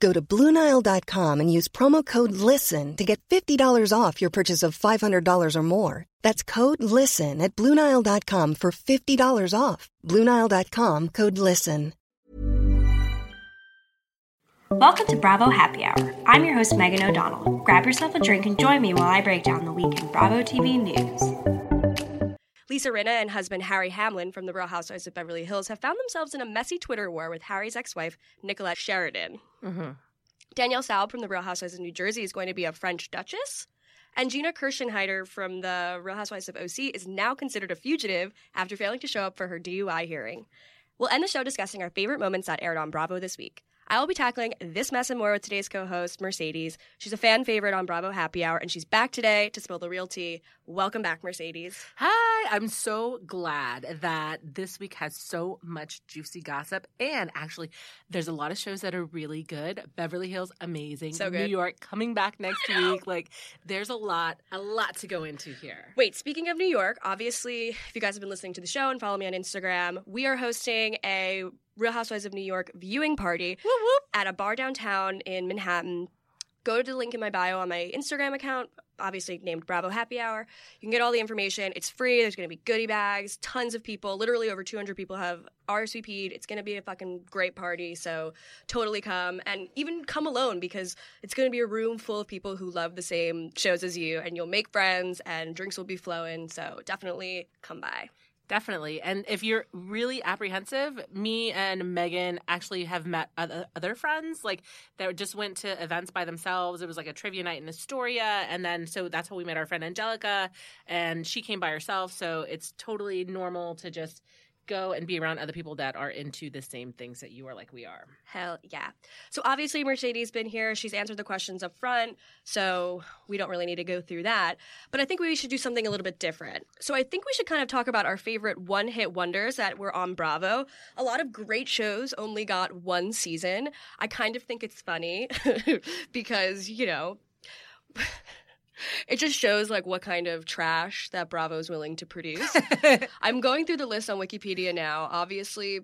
Go to BlueNile.com and use promo code LISTEN to get $50 off your purchase of $500 or more. That's code LISTEN at BlueNile.com for $50 off. BlueNile.com, code LISTEN. Welcome to Bravo Happy Hour. I'm your host, Megan O'Donnell. Grab yourself a drink and join me while I break down the week in Bravo TV news. Lisa Rinna and husband Harry Hamlin from The Real Housewives of Beverly Hills have found themselves in a messy Twitter war with Harry's ex-wife, Nicolette Sheridan. Mm-hmm. Danielle Saab from The Real Housewives of New Jersey is going to be a French duchess. And Gina Kirschenheiter from The Real Housewives of OC is now considered a fugitive after failing to show up for her DUI hearing. We'll end the show discussing our favorite moments that aired on Bravo this week. I will be tackling this mess and more with today's co-host, Mercedes. She's a fan favorite on Bravo Happy Hour, and she's back today to spill the real tea. Welcome back, Mercedes. Hi! I'm so glad that this week has so much juicy gossip, and actually, there's a lot of shows that are really good. Beverly Hills, amazing. So good. New York, coming back next week. Like, there's a lot to go into here. Wait, speaking of New York, obviously, if you guys have been listening to the show and follow me on Instagram, we are hosting a Real Housewives of New York viewing party at a bar downtown in Manhattan. Go to the link in my bio on my Instagram account, obviously named Bravo Happy Hour. You can get all the information. It's free. There's going to be goodie bags, tons of people. Literally over 200 people have RSVP'd. It's going to be a fucking great party, so totally come. And even come alone, because it's going to be a room full of people who love the same shows as you, and you'll make friends, and drinks will be flowing, so definitely come by. Definitely. And if you're really apprehensive, me and Megan actually have met other friends like that just went to events by themselves. It was like a trivia night in Astoria. And then so that's how we met our friend Angelica. And she came by herself. So it's totally normal to just go and be around other people that are into the same things that you are like we are. Hell yeah. So obviously Mercedes been here. She's answered the questions up front, so we don't really need to go through that. But I think we should do something a little bit different. So I think we should kind of talk about our favorite one-hit wonders that were on Bravo. A lot of great shows only got one season. I kind of think it's funny because, you know, it just shows, like, what kind of trash that Bravo is willing to produce. I'm going through the list on Wikipedia now. Obviously,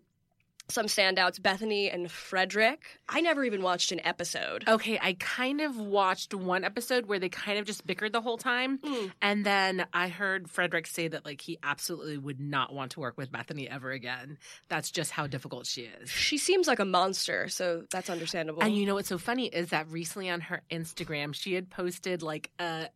some standouts, Bethany and Frederick. I never even watched an episode. Okay, I kind of watched one episode where they kind of just bickered the whole time. Mm. And then I heard Frederick say that, like, he absolutely would not want to work with Bethany ever again. That's just how difficult she is. She seems like a monster, so that's understandable. And you know what's so funny is that recently on her Instagram, she had posted, like, an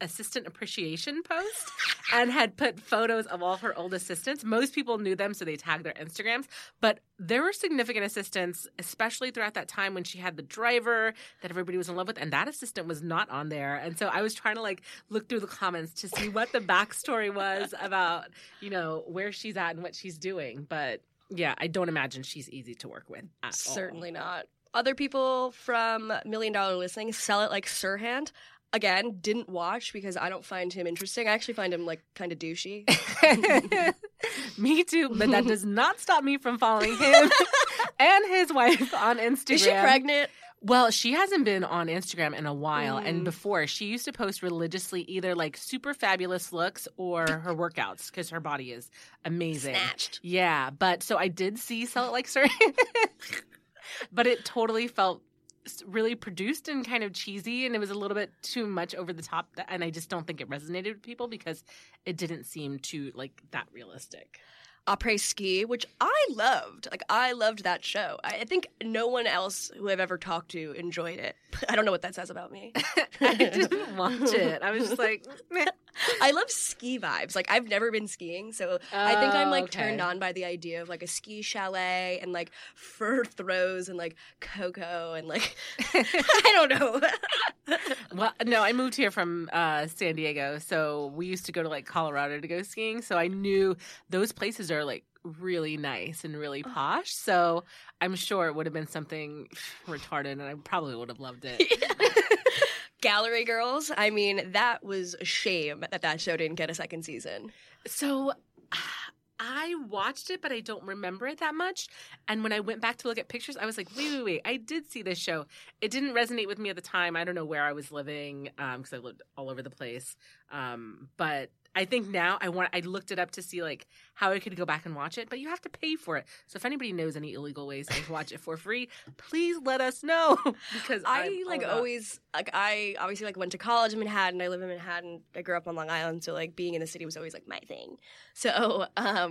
assistant appreciation post and had put photos of all her old assistants. Most people knew them, so they tagged their Instagrams. But there were significant assistants, especially throughout that time when she had the driver that everybody was in love with, and that assistant was not on there. And so I was trying to, like, look through the comments to see what the backstory was about, you know, where she's at and what she's doing. But, yeah, I don't imagine she's easy to work with at all. Certainly not. Other people from Million Dollar Listing, Sell It Like Serhant. Again, didn't watch because I don't find him interesting. I actually find him, like, kind of douchey. Me too, but that does not stop me from following him and his wife on Instagram. Is she pregnant? Well, she hasn't been on Instagram in a while, and before, she used to post religiously either, like, super fabulous looks or her workouts, because her body is amazing. Snatched. Yeah, but so I did see Sell It Like Sir, but it totally felt really produced and kind of cheesy, and it was a little bit too much over the top, and I just don't think it resonated with people because it didn't seem too, like, that realistic. Après Ski, which I loved. Like, I loved that show. I think no one else who I've ever talked to enjoyed it. I don't know what that says about me. I didn't watch it. I was just like, meh. I love ski vibes. Like, I've never been skiing, so I think I'm, like, turned on by the idea of, like, a ski chalet and, like, fur throws and, like, cocoa and, like, I don't know. Well, no, I moved here from San Diego, so we used to go to, like, Colorado to go skiing, so I knew those places are, like, really nice and really posh, so I'm sure it would have been something retarded, and I probably would have loved it. Yeah. Gallery Girls, I mean, that was a shame that that show didn't get a second season. So I watched it, but I don't remember it that much. And when I went back to look at pictures, I was like, wait, I did see this show. It didn't resonate with me at the time. I don't know where I was living because I lived all over the place. But I think now I looked it up to see, like, how I could go back and watch it, but you have to pay for it. So if anybody knows any illegal ways to watch it for free, please let us know. Because I obviously, like, went to college in Manhattan. I live in Manhattan. I grew up on Long Island, so, like, being in the city was always, like, my thing. So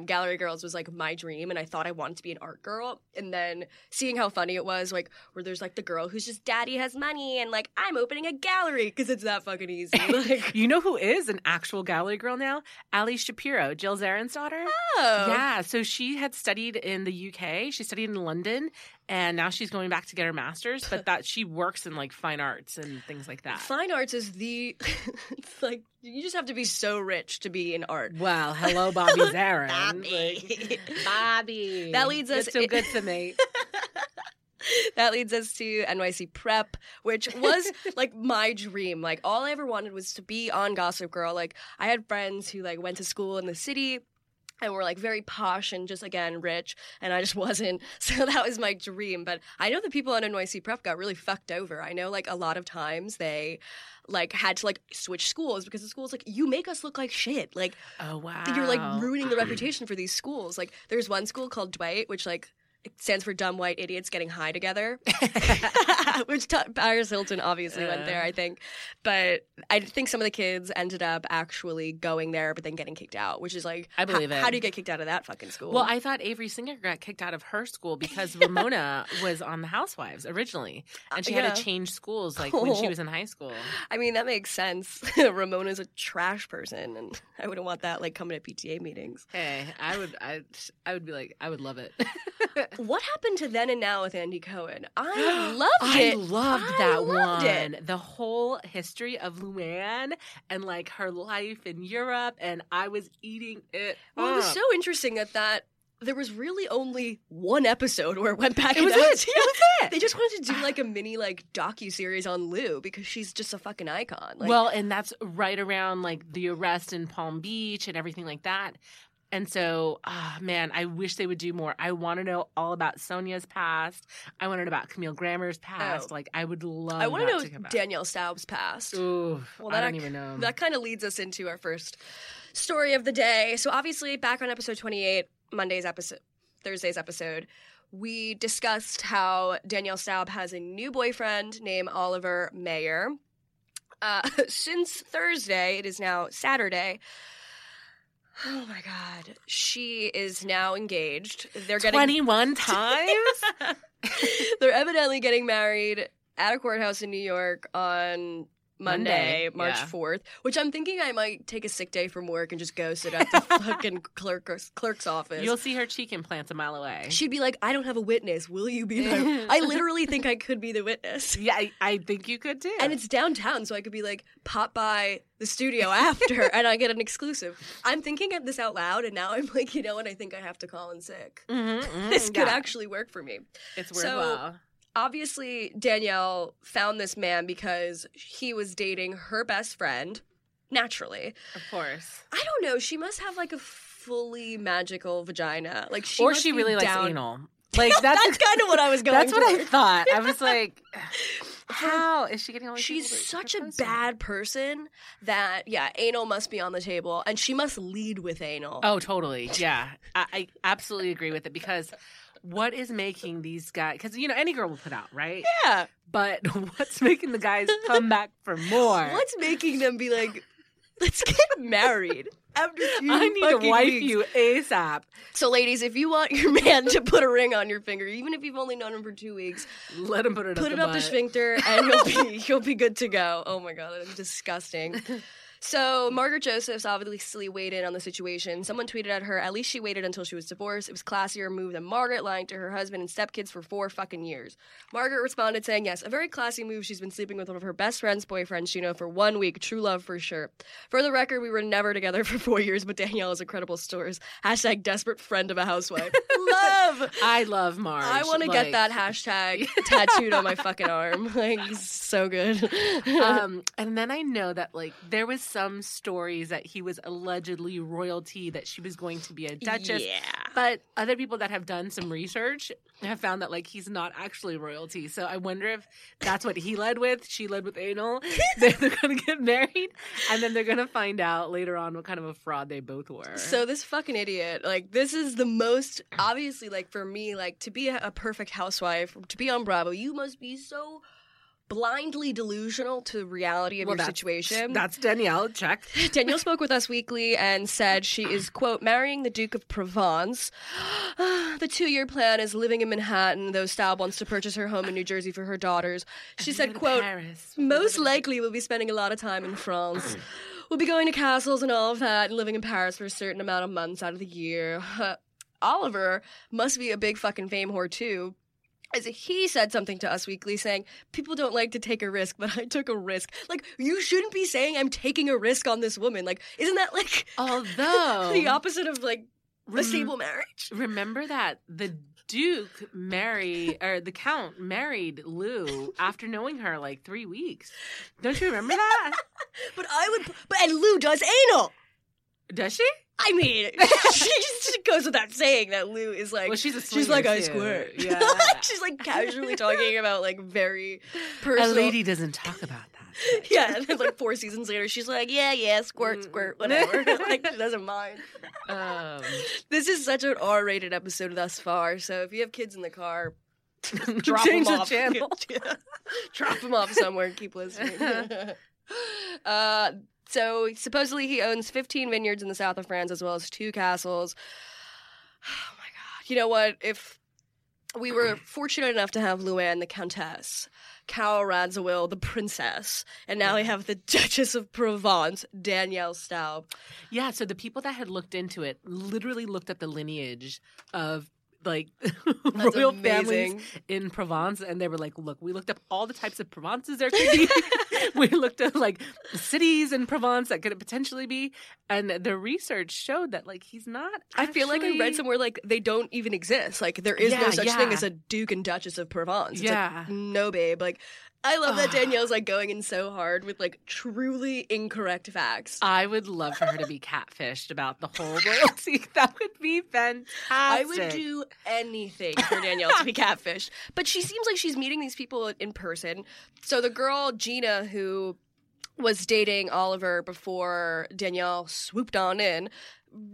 Gallery Girls was, like, my dream, and I thought I wanted to be an art girl. And then seeing how funny it was, like, where there's, like, the girl who's just daddy has money and, like, I'm opening a gallery because it's that fucking easy. Like, you know who is an actual gallery girl now? Ali Shapiro, Jill Zarin's daughter. Oh. Yeah, so she had studied in the UK. She studied in London, and now she's going back to get her master's, but that she works in, like, fine arts and things like that. Fine arts is the it's like, you just have to be so rich to be in art. Well, hello, Bobby Zarin. Bobby. That leads us so good to me. That leads us to NYC Prep, which was, like, my dream. Like, all I ever wanted was to be on Gossip Girl. Like, I had friends who, like, went to school in the city and were, like, very posh and just, again, rich, and I just wasn't. So that was my dream. But I know the people on NYC Prep got really fucked over. I know, like, a lot of times they, like, had to, like, switch schools because the school's like, you make us look like shit. Like, oh, wow. You're, like, ruining the reputation for these schools. Like, there's one school called Dwight, which, like, it stands for Dumb White Idiots Getting High Together, which Paris Hilton obviously went there, I think. But I think some of the kids ended up actually going there but then getting kicked out, which is like, I believe it. How do you get kicked out of that fucking school? Well, I thought Avery Singer got kicked out of her school because Ramona was on The Housewives originally, and she had to change schools, like, when she was in high school. I mean, that makes sense. Ramona's a trash person, and I wouldn't want that, like, coming to PTA meetings. Hey, I would be like, I would love it. What happened to Then and Now with Andy Cohen? I loved it. I loved that one. The whole history of Luann and, like, her life in Europe, and I was eating it. Well, it was so interesting that there was really only one episode where it went back. It was it. They just wanted to do, like, a mini, like, docuseries on Lou because she's just a fucking icon. Like, well, and that's right around, like, the arrest in Palm Beach and everything like that. And so, man, I wish they would do more. I want to know all about Sonia's past. I want to know about Camille Grammer's past. Oh. Like, I would love that. I want to know Danielle Staub's past. Ooh, well, that I don't even know. That kind of leads us into our first story of the day. So, obviously, back on episode 28, Thursday's episode, we discussed how Danielle Staub has a new boyfriend named Oliver Mayer. Since Thursday, it is now Saturday. Oh, my God. She is now engaged. They're getting 21 times? They're evidently getting married at a courthouse in New York on Monday, March 4th, which I'm thinking I might take a sick day from work and just go sit at the fucking clerk's office. You'll see her cheek implants a mile away. She'd be like, I don't have a witness. Will you be there? I literally think I could be the witness. Yeah, I think you could too. And it's downtown, so I could be like, pop by the studio after and I get an exclusive. I'm thinking of this out loud, and now I'm like, and I think I have to call in sick. This could actually work for me. It's worthwhile. So, obviously, Danielle found this man because he was dating her best friend, naturally. Of course. I don't know. She must have, like, a fully magical vagina. Like, she really likes anal. Like, that's kind of what I was going for. That's what I thought. I was like, how is she getting all these people? She's such a bad person that, anal must be on the table. And she must lead with anal. Oh, totally. Yeah. I absolutely agree with it because what is making these guys, because, you know, any girl will put out, right? Yeah. But what's making the guys come back for more? What's making them be like, let's get married? After I need to wife weeks. You ASAP. So, ladies, if you want your man to put a ring on your finger, even if you've only known him for 2 weeks, let him put it. Put it up the sphincter, and he'll be good to go. Oh my god, that's disgusting. So Margaret Josephs obviously weighed in on the situation. Someone tweeted at her, at least she waited until she was divorced. It was classier move than Margaret lying to her husband and stepkids for 4 fucking years. Margaret responded saying, yes, a very classy move. She's been sleeping with one of her best friend's boyfriends, Gina, for 1 week. True love for sure. For the record, we were never together for 4 years, but Danielle is incredible stores. Hashtag desperate friend of a housewife. Love! I love Marge. I want to get that hashtag tattooed on my fucking arm. Like, so good. And then I know that, like, there was some stories that he was allegedly royalty, that she was going to be a duchess. Yeah. But other people that have done some research have found that, like, he's not actually royalty. So I wonder if that's what he led with. She led with anal. They're going to get married. And then they're going to find out later on what kind of a fraud they both were. So this fucking idiot, like, this is the most, obviously, like, for me, like, to be a perfect housewife, to be on Bravo, you must be so blindly delusional to the reality of your situation. That's Danielle. Check. Danielle spoke with Us Weekly and said she is, quote, marrying the Duke of Provence. The 2-year plan is living in Manhattan, though Staub wants to purchase her home in New Jersey for her daughters. She said, quote, Paris. Most likely we'll be spending a lot of time in France. We'll be going to castles and all of that and living in Paris for a certain amount of months out of the year. Oliver must be a big fucking fame whore, too. As he said something to Us Weekly saying, people don't like to take a risk, but I took a risk. Like, you shouldn't be saying I'm taking a risk on this woman. Like, isn't that, like, although the opposite of, like, a stable marriage? Remember that the Duke the Count married Lou after knowing her, like, 3 weeks. Don't you remember that? But Lou does anal. Does she? I mean, she just goes without saying that Lou is like, well, she's like, I squirt. Yeah. She's like casually talking about, like, very personal. A lady doesn't talk about that much. Yeah, and then, like, 4 seasons later, she's like, yeah, squirt, whatever. Like, she doesn't mind. This is such an R-rated episode thus far, so if you have kids in the car, drop them off. Change the channel. Drop them off somewhere and keep listening. So supposedly he owns 15 vineyards in the south of France as well as 2 castles. Oh, my God. You know what? If we were fortunate enough to have Luann, the Countess, Carol Radziwill, the Princess, and now we have the Duchess of Provence, Danielle Staub. Yeah, so the people that had looked into it literally looked up the lineage of, like, royal families in Provence, and they were like, look, we looked up all the types of Provences there could be. We looked up, like, cities in Provence that could potentially be, and the research showed that, like, he's not actually... I feel like I read somewhere, like, they don't even exist. Like, there is no such thing as a Duke and Duchess of Provence. It's like, no, babe. Like, I love that Danielle's, like, going in so hard with, like, truly incorrect facts. I would love for her to be catfished about the whole royalty. That would be fantastic. I would do anything for Danielle to be catfished. But she seems like she's meeting these people in person. So the girl, Gina, who was dating Oliver before Danielle swooped on in,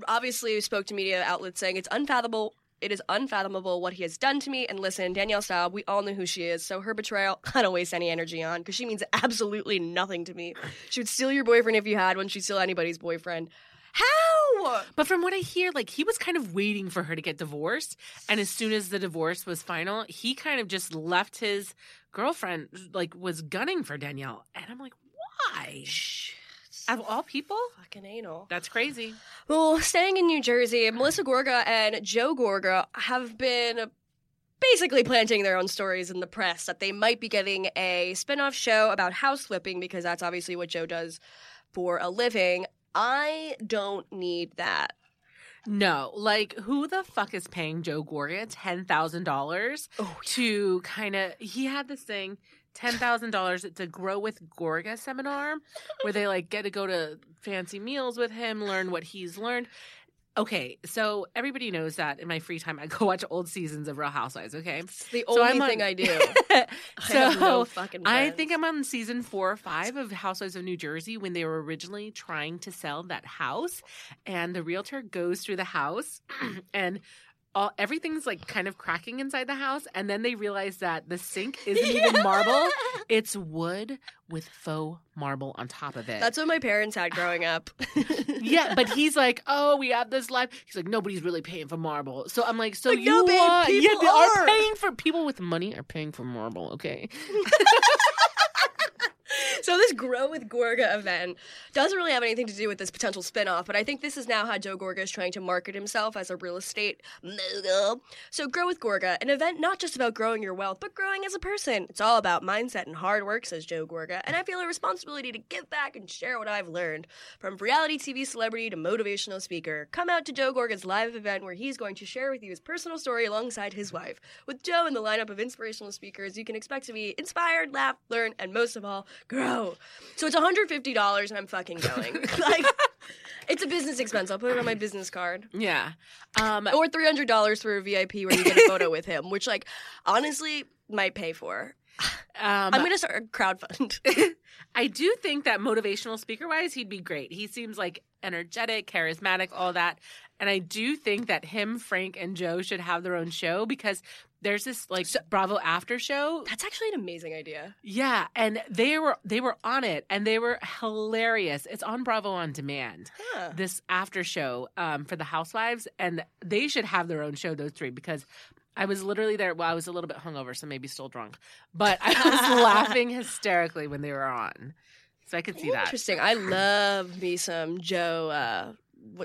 obviously spoke to media outlets saying It is unfathomable what he has done to me. And listen, Danielle Staub, we all know who she is. So her betrayal, I don't waste any energy on because she means absolutely nothing to me. She would steal your boyfriend if you had one. She'd steal anybody's boyfriend. How? But from what I hear, like, he was kind of waiting for her to get divorced. And as soon as the divorce was final, he kind of just left his girlfriend, like, was gunning for Danielle. And I'm like, why? Shh. Of all people? Fucking anal. That's crazy. Well, staying in New Jersey, Melissa Gorga and Joe Gorga have been basically planting their own stories in the press that they might be getting a spinoff show about house flipping because that's obviously what Joe does for a living. I don't need that. No, like, who the fuck is paying Joe Gorga $10,000 to kind of – he had this thing – $10,000. It's a Grow with Gorga seminar where they, like, get to go to fancy meals with him, learn what he's learned. Okay, so everybody knows that in my free time I go watch old seasons of Real Housewives, okay? It's the only thing I do. I think I'm on season 4 or 5 of Housewives of New Jersey when they were originally trying to sell that house. And the realtor goes through the house and everything's like kind of cracking inside the house, and then they realize that the sink isn't even marble, it's wood with faux marble on top of it. That's what my parents had growing up. Yeah, but he's like, oh, we have this life. He's like, nobody's really paying for marble. So I'm like, so like, you are paying for, people with money are paying for marble, okay? So this Grow with Gorga event doesn't really have anything to do with this potential spinoff, but I think this is now how Joe Gorga is trying to market himself as a real estate mogul. So Grow with Gorga, an event not just about growing your wealth, but growing as a person. It's all about mindset and hard work, says Joe Gorga, and I feel a responsibility to give back and share what I've learned. From reality TV celebrity to motivational speaker, come out to Joe Gorga's live event where he's going to share with you his personal story alongside his wife. With Joe and the lineup of inspirational speakers, you can expect to be inspired, laugh, learn, and most of all, grow. So it's $150 and I'm fucking going. Like, it's a business expense. I'll put it on my business card. Yeah. Or $300 for a VIP where you get a photo with him, which, like, honestly, might pay for. I'm going to start a crowdfund. I do think that motivational speaker-wise, he'd be great. He seems, like, energetic, charismatic, all that. And I do think that him, Frank, and Joe should have their own show because there's this, like, Bravo after show. That's actually an amazing idea. Yeah, and they were on it, and they were hilarious. It's on Bravo On Demand, this after show for the Housewives, and they should have their own show, those three, because I was literally there. Well, I was a little bit hungover, so maybe still drunk. But I was laughing hysterically when they were on, so I could see that. Interesting. I love me some Joe,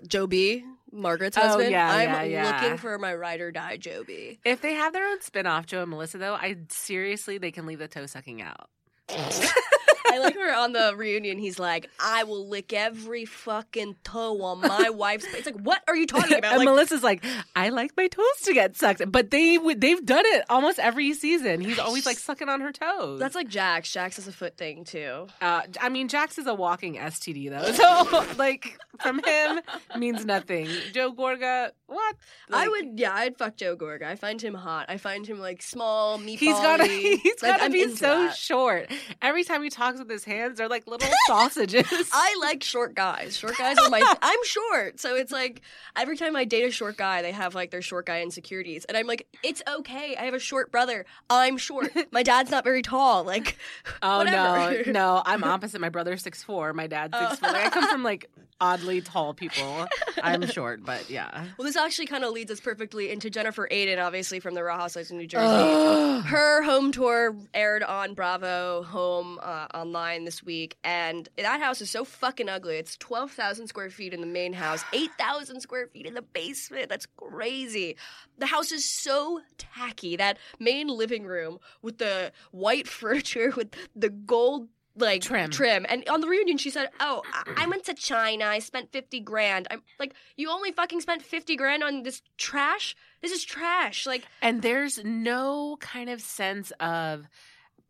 Joe B., Margaret's husband. Yeah, I'm looking for my ride or die Joe B. If they have their own spinoff, Joe and Melissa, though, they can leave the toe sucking out. I like her on the reunion. He's like, I will lick every fucking toe on my wife's face. It's like, what are you talking about? And like, Melissa's like, I like my toes to get sucked. But they've done it almost every season. He's always like sucking on her toes. That's like Jax. Jax is a foot thing too. I mean, Jax is a walking STD though. So like from him means nothing. Joe Gorga, what? Like, I'd fuck Joe Gorga. I find him hot. I find him like small, meatball-y. He's gotta be so short. Every time he talks with his hands, they're like little sausages. I like short guys. Short guys are I'm short, so it's like every time I date a short guy, they have like their short guy insecurities, and I'm like, it's okay. I have a short brother. I'm short. My dad's not very tall. Like, whatever. no, I'm opposite. My brother's 6'4". My dad's 6'4". Like, I come from like oddly tall people. I'm short, but yeah. Well, this actually kind of leads us perfectly into Jennifer Aiden, obviously from the Real Housewives of New Jersey. Her home tour aired on Bravo Home online this week, and that house is so fucking ugly. It's 12,000 square feet in the main house, 8,000 square feet in the basement. That's crazy. The house is so tacky. That main living room with the white furniture with the gold like trim. And on the reunion, she said, I went to China. I spent $50,000. I'm like, you only fucking spent $50,000 on this trash? This is trash. Like, and there's no kind of sense of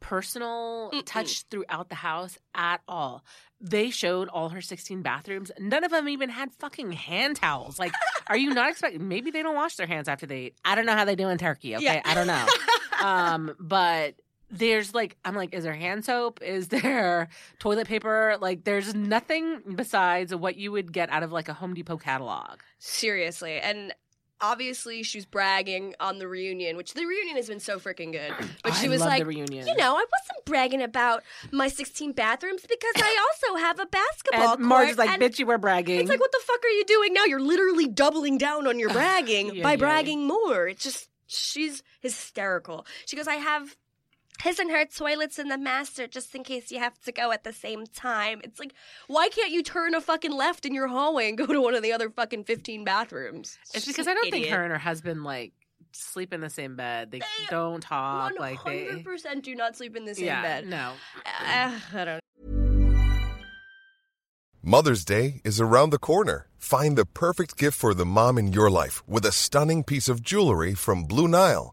personal touch throughout the house at all. They showed all her 16 bathrooms. None of them even had fucking hand towels. Like, are you not expecting? Maybe they don't wash their hands after they eat. I don't know how they do in Turkey, okay? Yeah. I don't know. But there's like, I'm like, is there hand soap? Is there toilet paper? Like, there's nothing besides what you would get out of like a Home Depot catalog. Seriously. And obviously, she's bragging on the reunion, which the reunion has been so freaking good. But she was like, I wasn't bragging about my 16 bathrooms because I also have a basketball court. Marge's like, bitch, you were bragging. It's like, what the fuck are you doing now? You're literally doubling down on your bragging by bragging more. It's just, she's hysterical. She goes, I have his and her toilets in the master just in case you have to go at the same time. It's like, why can't you turn a fucking left in your hallway and go to one of the other fucking 15 bathrooms? It's because I don't think her and her husband, like, sleep in the same bed. They don't talk. 100% like, they 100% do not sleep in the same bed. No. I don't know. Mother's Day is around the corner. Find the perfect gift for the mom in your life with a stunning piece of jewelry from Blue Nile.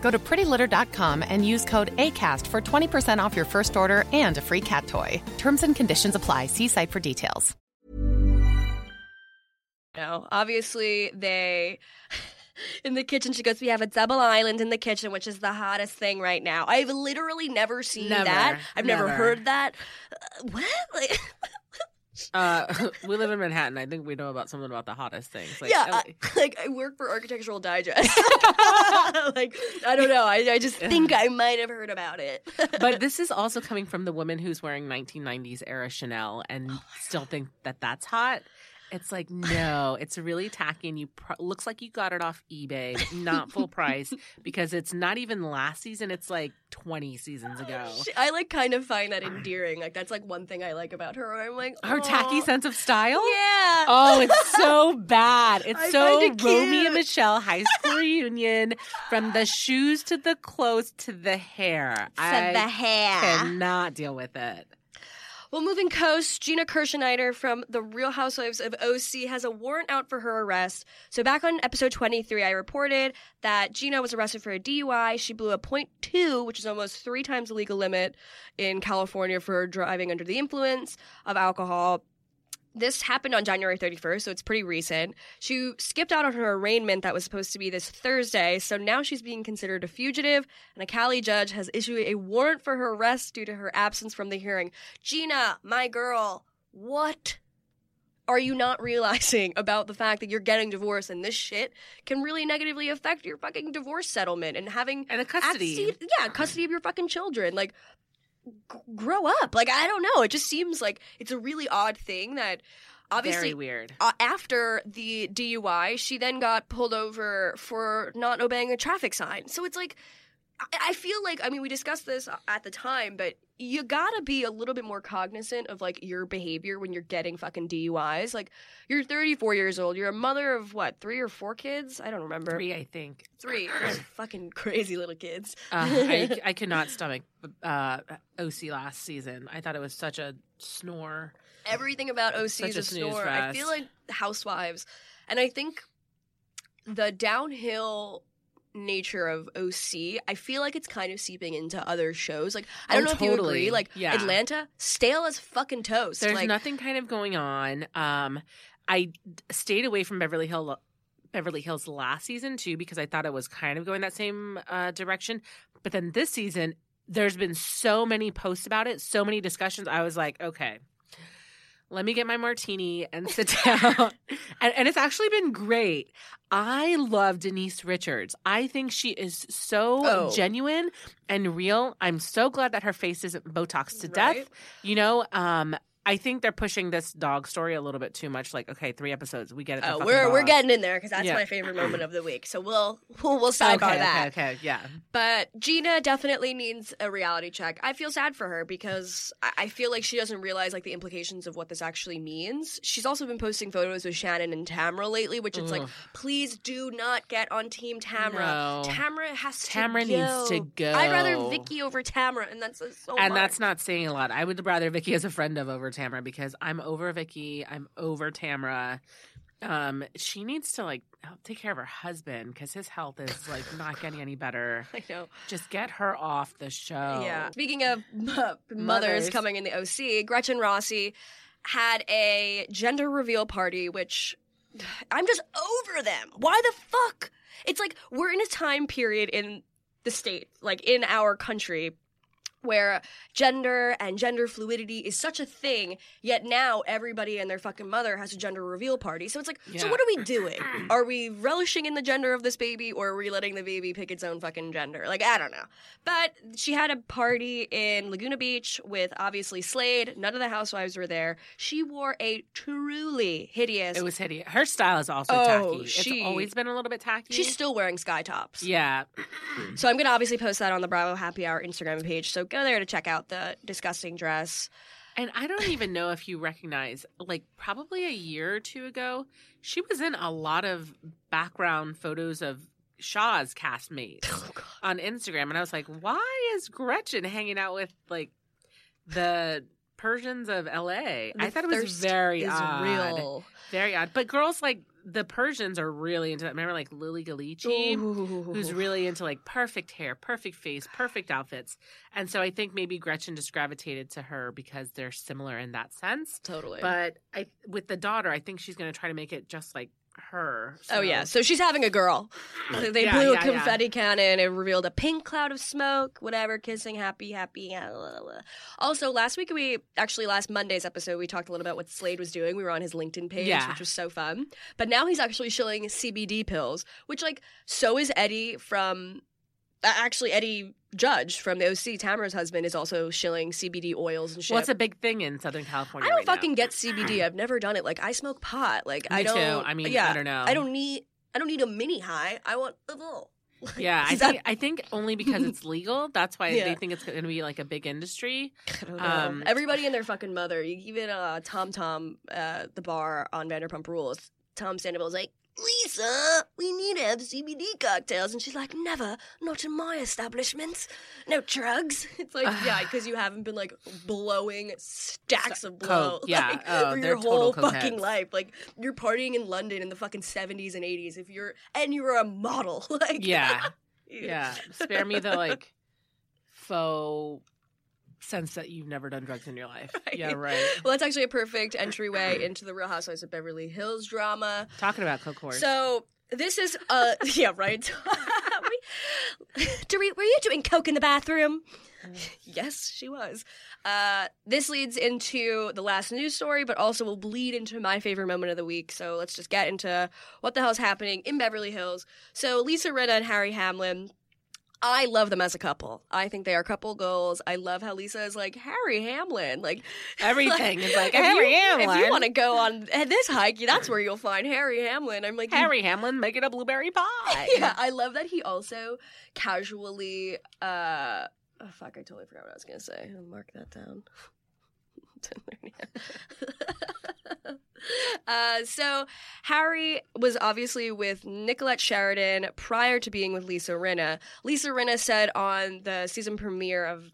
Go to prettylitter.com and use code ACAST for 20% off your first order and a free cat toy. Terms and conditions apply. See site for details. No, obviously they, in the kitchen, she goes, we have a double island in the kitchen, which is the hottest thing right now. I've literally never seen that. I've never heard that. What? Like, we live in Manhattan. I think we know about something about the hottest things. Like, yeah, I work for Architectural Digest. Like, I don't know. I just think I might have heard about it. But this is also coming from the woman who's wearing 1990s era Chanel and still think that that's hot. It's like, no, it's really tacky, and you looks like you got it off eBay, not full price, because it's not even last season. It's like 20 seasons ago. I like kind of find that endearing. Like that's like one thing I like about her. I'm like, her tacky sense of style. Yeah. Oh, it's so bad. It's so Romeo and Michelle high school reunion, from the shoes to the clothes to the hair. I cannot deal with it. Well, moving coast, Gina Kirschenheiter from The Real Housewives of OC has a warrant out for her arrest. So back on episode 23, I reported that Gina was arrested for a DUI. She blew a .2, which is almost 3 times the legal limit in California for driving under the influence of alcohol. This happened on January 31st, so it's pretty recent. She skipped out on her arraignment that was supposed to be this Thursday, so now she's being considered a fugitive, and a Cali judge has issued a warrant for her arrest due to her absence from the hearing. Gina, my girl, what are you not realizing about the fact that you're getting divorced and this shit can really negatively affect your fucking divorce settlement and having... And the custody. Custody of your fucking children. Like... grow up. Like, I don't know. It just seems like it's a really odd thing that obviously... Very weird. After the DUI, she then got pulled over for not obeying a traffic sign. So it's like... I feel like, we discussed this at the time, but you gotta be a little bit more cognizant of, like, your behavior when you're getting fucking DUIs. Like, you're 34 years old. You're a mother of, what, 3 or 4 kids? I don't remember. 3, I think. 3. Fucking crazy little kids. I could not stomach OC last season. I thought it was such a snore. Everything about OC is a snore. I feel like Housewives. And I think the downhill... nature of OC, I feel like it's kind of seeping into other shows. Like, I don't know if you agree. Like, Atlanta, stale as fucking toast. There's nothing kind of going on. I stayed away from Beverly Hills last season, too, because I thought it was kind of going that same direction. But then this season, there's been so many posts about it, so many discussions. I was like, okay, let me get my martini and sit down. and it's actually been great. I love Denise Richards. I think she is so genuine and real. I'm so glad that her face isn't Botoxed to death. You know, I think they're pushing this dog story a little bit too much. Like, okay, 3 episodes, we get it. Oh, we're getting in there because that's my favorite moment of the week. So we'll sidebar that. Okay, yeah. But Gina definitely needs a reality check. I feel sad for her because I feel like she doesn't realize like the implications of what this actually means. She's also been posting photos with Shannon and Tamra lately, which it's like, please do not get on Team Tamra. No. Tamra needs to go. I'd rather Vicky over Tamra, and that's so. And that's not saying a lot. I would rather Vicky as a friend of over Tamra because I'm over Vicky. I'm over Tamra. She needs to like help take care of her husband because his health is like not getting any better. I know. Just get her off the show. Yeah. Speaking of mothers coming in the OC, Gretchen Rossi had a gender reveal party, which I'm just over them. Why the fuck? It's like we're in a time period in the state, like in our country, where gender and gender fluidity is such a thing, yet now everybody and their fucking mother has a gender reveal party. So it's like, so what are we doing? Are we relishing in the gender of this baby, or are we letting the baby pick its own fucking gender? Like, I don't know. But she had a party in Laguna Beach with, obviously, Slade. None of the housewives were there. She wore a truly hideous... It was hideous. Her style is also tacky. It's always been a little bit tacky. She's still wearing sky tops. Yeah. So I'm going to obviously post that on the Bravo Happy Hour Instagram page, so go there to check out the disgusting dress. And I don't even know if you recognize, like, probably a year or two ago, she was in a lot of background photos of Shaw's castmates on Instagram. And I was like, why is Gretchen hanging out with, like, the Persians of L.A.? I thought it was very odd. Real. Very odd. But girls, like, the Persians are really into that. Remember, like, Lily Galici, who's really into, like, perfect hair, perfect face, perfect outfits. And so I think maybe Gretchen just gravitated to her because they're similar in that sense. Totally. But with the daughter, I think she's going to try to make it just like her. So. Oh, yeah. So she's having a girl. They blew a confetti cannon. It revealed a pink cloud of smoke, whatever, kissing, happy. Also, last Monday's episode, we talked a little about what Slade was doing. We were on his LinkedIn page, which was so fun. But now he's actually shilling CBD pills, which, like, so is Eddie from... Actually, Eddie Judge from the OC, Tamara's husband, is also shilling CBD oils and shit. Well, it's a big thing in Southern California. I don't get CBD. I've never done it. Like, I smoke pot. Like, I don't. Too. I mean, yeah, I don't know. I don't need a mini high. I want a little. Like, yeah, I think only because it's legal. That's why they think it's going to be like a big industry. Everybody and their fucking mother. Even Tom, the bar on Vanderpump Rules. Tom Sandoval's like, Lisa, we need to have CBD cocktails. And she's like, never, not in my establishment. No drugs. It's like, because you haven't been, like, blowing stacks of blow for your whole fucking life. Like, you're partying in London in the fucking 70s and 80s and you were a model. Like, yeah. Spare me the, like, faux sense that you've never done drugs in your life. Right. Yeah, right. Well, that's actually a perfect entryway into the Real Housewives of Beverly Hills drama. Talking about coke whores. So this is yeah, right. Dorit, were you doing coke in the bathroom? Yes, she was. This leads into the last news story, but also will bleed into my favorite moment of the week. So let's just get into what the hell's happening in Beverly Hills. So Lisa Rinna and Harry Hamlin, I love them as a couple. I think they are couple goals. I love how Lisa is like, Harry Hamlin. Like, everything is like, Harry Hamlin. If you want to go on this hike, that's where you'll find Harry Hamlin. I'm like, Harry Hamlin making a blueberry pie. Yeah, I love that he also casually I totally forgot what I was going to say. I'll mark that down. So Harry was obviously with Nicolette Sheridan prior to being with Lisa Rinna. Lisa Rinna said on the season premiere of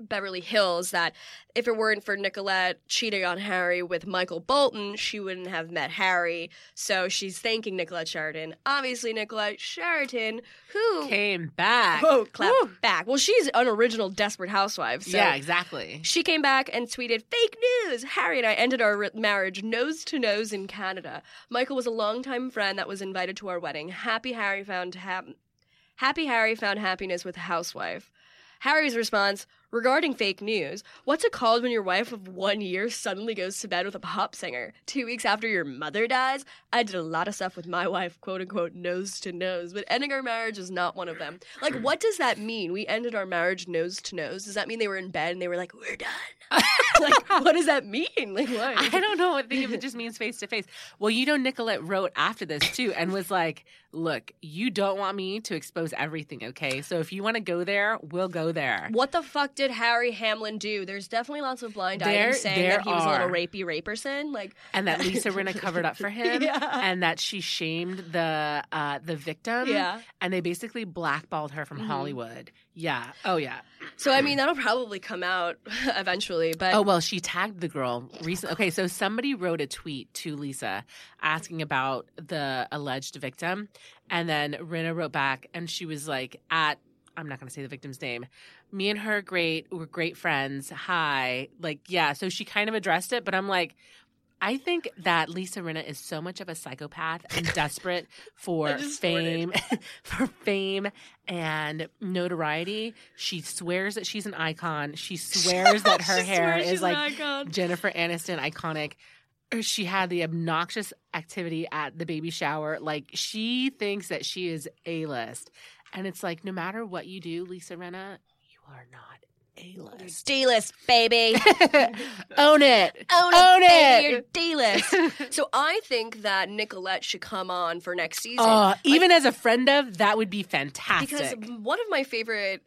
Beverly Hills that if it weren't for Nicolette cheating on Harry with Michael Bolton, she wouldn't have met Harry. So she's thanking Nicolette Sheridan. Obviously, Nicolette Sheridan, who came back. Oh, clap back. Well, she's an original Desperate Housewife. So yeah, exactly. She came back and tweeted, "Fake news! Harry and I ended our marriage nose to nose in Canada. Michael was a longtime friend that was invited to our wedding. Happy Harry found happiness with housewife." Harry's response regarding fake news: what's it called when your wife of 1 year suddenly goes to bed with a pop singer 2 weeks after your mother dies? I did a lot of stuff with my wife, quote unquote, nose to nose, but ending our marriage is not one of them. Like, what does that mean? We ended our marriage nose to nose. Does that mean they were in bed and they were like, we're done? Like, what does that mean? Like, what? I don't know. I think if it just means face to face. Well, you know, Nicolette wrote after this too and was like, look, you don't want me to expose everything, okay? So if you want to go there, we'll go there. What the fuck did Harry Hamlin do? There's definitely lots of blind items saying that he was a little rapey raperson. Like, and that Lisa Rinna covered up for him and that she shamed the victim. Yeah. And they basically blackballed her from Hollywood. Yeah. Oh, yeah. So, I mean, that'll probably come out eventually. But she tagged the girl recently. Okay, so somebody wrote a tweet to Lisa asking about the alleged victim. And then Rinna wrote back, and she was like, I'm not going to say the victim's name. Me and her we're great friends. Hi. Like, yeah. So she kind of addressed it, but I'm like, I think that Lisa Rinna is so much of a psychopath and desperate for fame and notoriety. She swears that she's an icon. She swears that her hair is like Jennifer Aniston iconic. She had the obnoxious activity at the baby shower. Like, she thinks that she is A-list. And it's like, no matter what you do, Lisa Rinna, you are not A-list. You're D-list, baby. Own it. Own it, baby. You're D-list. So I think that Nicolette should come on for next season. Even as a friend of, that would be fantastic. Because one of my favorite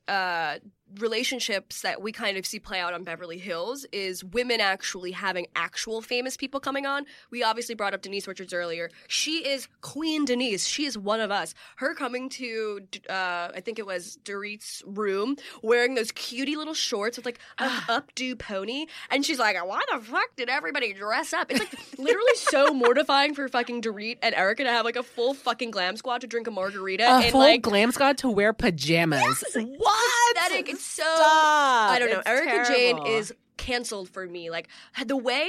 relationships that we kind of see play out on Beverly Hills is women actually having actual famous people coming on. We obviously brought up Denise Richards earlier. She is Queen Denise. She is one of us. Her coming to, I think it was Dorit's room, wearing those cutie little shorts with like an updo pony. And she's like, why the fuck did everybody dress up? It's like literally so mortifying for fucking Dorit and Erica to have like a full fucking glam squad to drink a margarita. A full glam squad to wear pajamas. Yes, what? Aesthetic. It's so... Stop. I don't know. It's Erica terrible. Jane is canceled for me. Like, the way...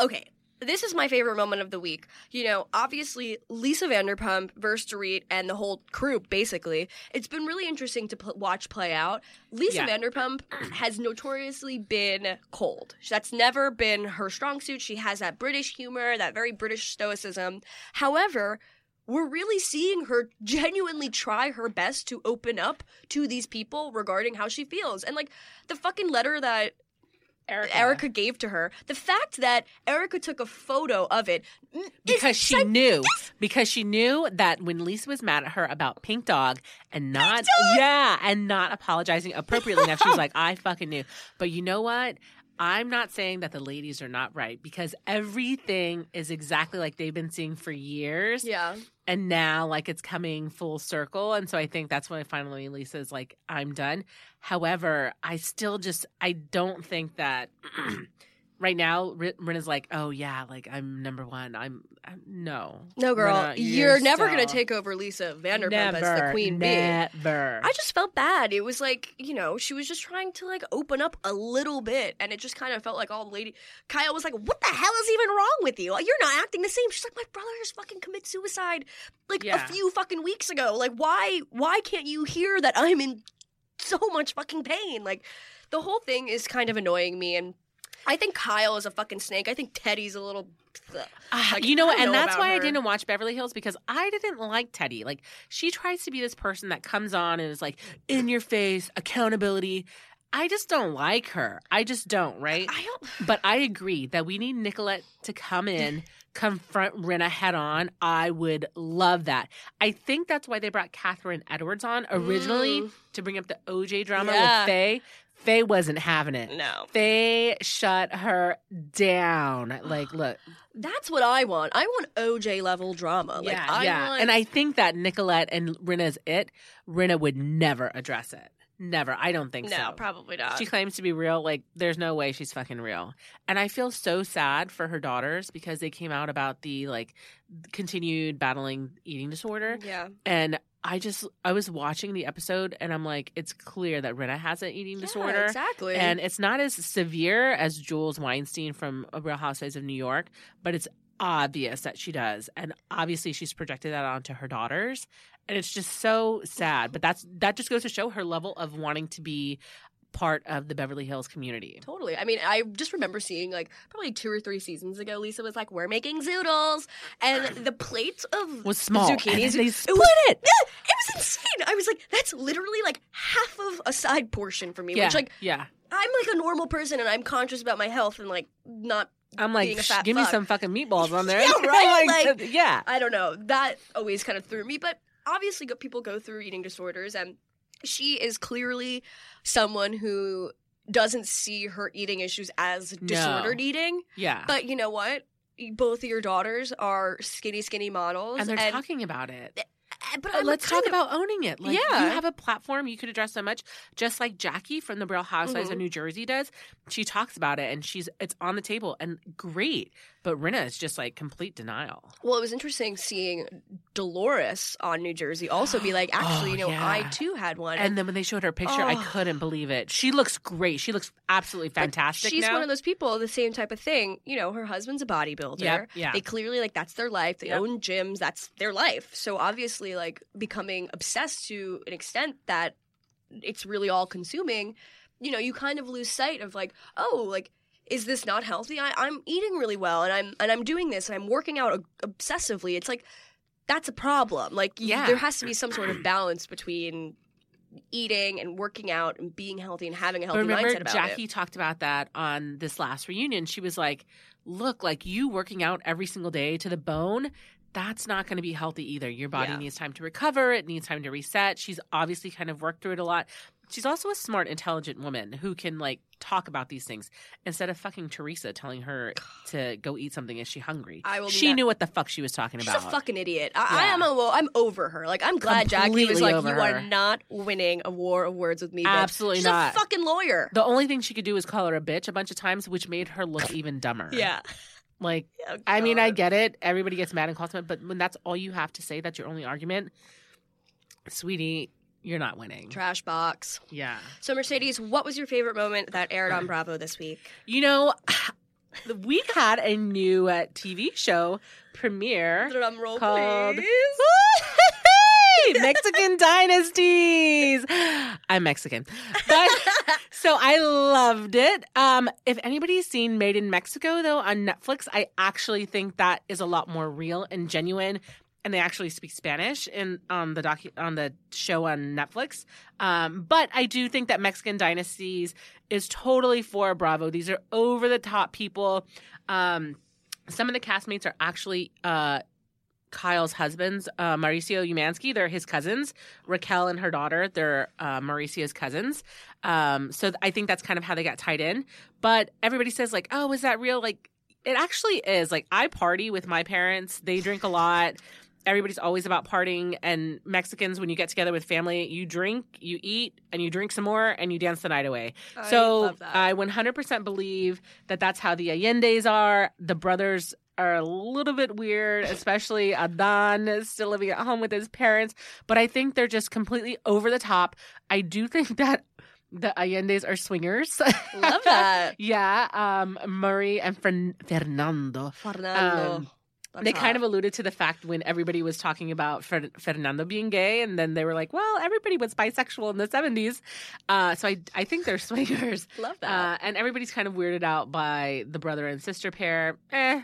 Okay. This is my favorite moment of the week. You know, obviously, Lisa Vanderpump versus Dorit and the whole crew, basically. It's been really interesting to watch play out. Lisa Vanderpump has notoriously been cold. That's never been her strong suit. She has that British humor, that very British stoicism. However... we're really seeing her genuinely try her best to open up to these people regarding how she feels. And, like, the fucking letter that Erica gave to her, the fact that Erica took a photo of it. Because she knew. Because she knew that when Lisa was mad at her about Pink Dog and not – yeah, and not apologizing appropriately enough, she was like, I fucking knew. But you know what? I'm not saying that the ladies are not right because everything is exactly like they've been seeing for years. Yeah. And now, like, it's coming full circle. And so I think that's when finally Lisa's like, I'm done. However, I still just – I don't think that right now Rinna's like, oh, yeah, like, I'm number one. I'm no. No, girl. Rinna, you're never going to take over Lisa Vanderpump as the queen bee. Never. I just felt bad. It was like, you know, she was just trying to, like, open up a little bit. And it just kind of felt like all the lady – Kyle was like, what the hell is even wrong with you? You're not acting the same. She's like, my brother has fucking committed suicide, like, a few fucking weeks ago. Like, why can't you hear that I'm in so much fucking pain? Like, the whole thing is kind of annoying me, and – I think Kyle is a fucking snake. I think Teddy's a little... like, you know what? And that's why I didn't watch Beverly Hills because I didn't like Teddy. Like, she tries to be this person that comes on and is like, in your face, accountability. I just don't like her. I just don't, right? But I agree that we need Nicolette to come in, confront Rinna head on. I would love that. I think that's why they brought Catherine Edwards on originally to bring up the OJ drama with Faye. Faye wasn't having it. No. Faye shut her down. Like, look. That's what I want. I want OJ-level drama. Yeah, like, I want... And I think that Nicolette and Rinna's it. Rinna would never address it. Never. I don't think so. No, probably not. She claims to be real. Like, there's no way she's fucking real. And I feel so sad for her daughters because they came out about the, like, continued battling eating disorder. Yeah. And... I was watching the episode and I'm like, it's clear that Rinna has an eating disorder. Exactly. And it's not as severe as Jules Weinstein from Real Housewives of New York, but it's obvious that she does. And obviously she's projected that onto her daughters. And it's just so sad. But that just goes to show her level of wanting to be part of the Beverly Hills community. Totally. I mean, I just remember seeing, like, probably 2 or 3 seasons ago, Lisa was like, we're making zoodles. And the plate of was small. Zucchinis. They split it. It was insane. I was like, that's literally like half of a side portion for me. Yeah. Which, like, I'm like a normal person and I'm conscious about my health and, like, not. I'm like, give me some fucking meatballs on there. Yeah, right? Like, yeah. I don't know. That always kind of threw me. But obviously, people go through eating disorders and. She is clearly someone who doesn't see her eating issues as disordered eating. Yeah. But you know what? Both of your daughters are skinny, skinny models. And they're talking about it. But let's talk about owning it. Like, you have a platform. You could address so much. Just like Jackie from The Real Housewives of New Jersey does. She talks about it, and it's on the table. And great. But Rinna is just like complete denial. Well, it was interesting seeing Dolores on New Jersey also be like, actually, I too had one. And then when they showed her picture, I couldn't believe it. She looks great. She looks absolutely fantastic now. She's one of those people, the same type of thing. You know, her husband's a bodybuilder. Yep, yeah. They clearly, like, that's their life. They own gyms. That's their life. So obviously, like, becoming obsessed to an extent that it's really all consuming, you know, you kind of lose sight of, like, oh, like, is this not healthy? I'm eating really well and I'm doing this and I'm working out obsessively. It's like, that's a problem. Like, there has to be some sort of balance between eating and working out and being healthy and having a healthy mindset about it. Jackie talked about that on this last reunion. She was like, look, like, you working out every single day to the bone, that's not going to be healthy either. Your body needs time to recover. It needs time to reset. She's obviously kind of worked through it a lot. She's also a smart, intelligent woman who can, like, talk about these things instead of fucking Teresa telling her to go eat something. Is she hungry? She knew what the fuck she was talking about. She's a fucking idiot. I'm over her. Like, I'm glad Jackie was like, you are not winning a war of words with me, bitch. Absolutely not. She's a fucking lawyer. The only thing she could do was call her a bitch a bunch of times, which made her look even dumber. Yeah. Like, oh, I mean, I get it. Everybody gets mad and calls them, but when that's all you have to say, that's your only argument, sweetie, you're not winning. Trash box. Yeah. So, Mercedes, what was your favorite moment that aired on Bravo this week? You know, we had a new TV show premiere. Drum roll, called please. Mexican Dynasties. I'm Mexican. But, so I loved it. If anybody's seen Made in Mexico, though, on Netflix, I actually think that is a lot more real and genuine. And they actually speak Spanish in on the show on Netflix. But I do think that Mexican Dynasties is totally for Bravo. These are over-the-top people. Some of the castmates are actually Kyle's husbands, Mauricio Umansky. They're his cousins. Raquel and her daughter, they're Mauricio's cousins. So I think that's kind of how they got tied in. But everybody says, like, oh, is that real? Like, it actually is. Like, I party with my parents. They drink a lot. Everybody's always about partying, and Mexicans, when you get together with family, you drink, you eat, and you drink some more, and you dance the night away. So love that. I 100% believe that that's how the Allendes are. The brothers are a little bit weird, especially Adan is still living at home with his parents. But I think they're just completely over the top. I do think that the Allendes are swingers. Love that. Yeah. Murray and Fernando. Fernando. They kind of alluded to the fact when everybody was talking about Fernando being gay, and then they were like, well, everybody was bisexual in the 70s. So I think they're swingers. Love that. And everybody's kind of weirded out by the brother and sister pair. I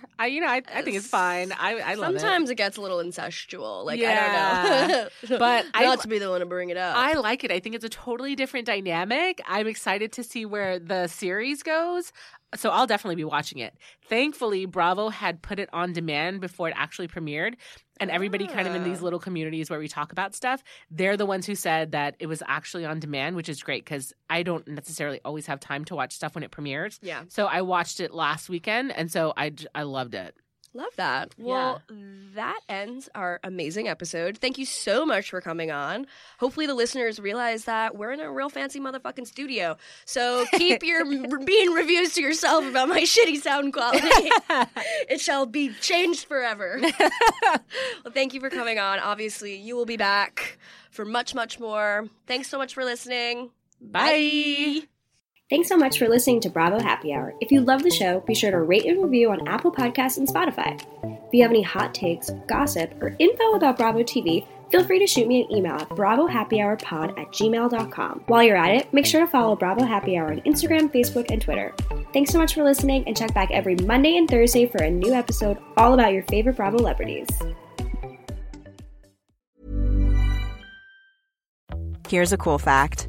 think it's fine. I love it. Sometimes it gets a little incestual. Like, yeah. I don't know. But I ought to be the one to bring it up. I like it. I think it's a totally different dynamic. I'm excited to see where the series goes. So I'll definitely be watching it. Thankfully, Bravo had put it on demand before it actually premiered. And everybody kind of in these little communities where we talk about stuff, they're the ones who said that it was actually on demand, which is great because I don't necessarily always have time to watch stuff when it premieres. Yeah. So I watched it last weekend, and so I loved it. Love that. Well, that ends our amazing episode. Thank you so much for coming on. Hopefully the listeners realize that we're in a real fancy motherfucking studio. So keep your mean reviews to yourself about my shitty sound quality. It shall be changed forever. Well, thank you for coming on. Obviously, you will be back for much, much more. Thanks so much for listening. Bye. Bye. Thanks so much for listening to Bravo Happy Hour. If you love the show, be sure to rate and review on Apple Podcasts and Spotify. If you have any hot takes, gossip, or info about Bravo TV, feel free to shoot me an email at bravohappyhourpod@gmail.com. While you're at it, make sure to follow Bravo Happy Hour on Instagram, Facebook, and Twitter. Thanks so much for listening, and check back every Monday and Thursday for a new episode all about your favorite Bravo celebrities. Here's a cool fact.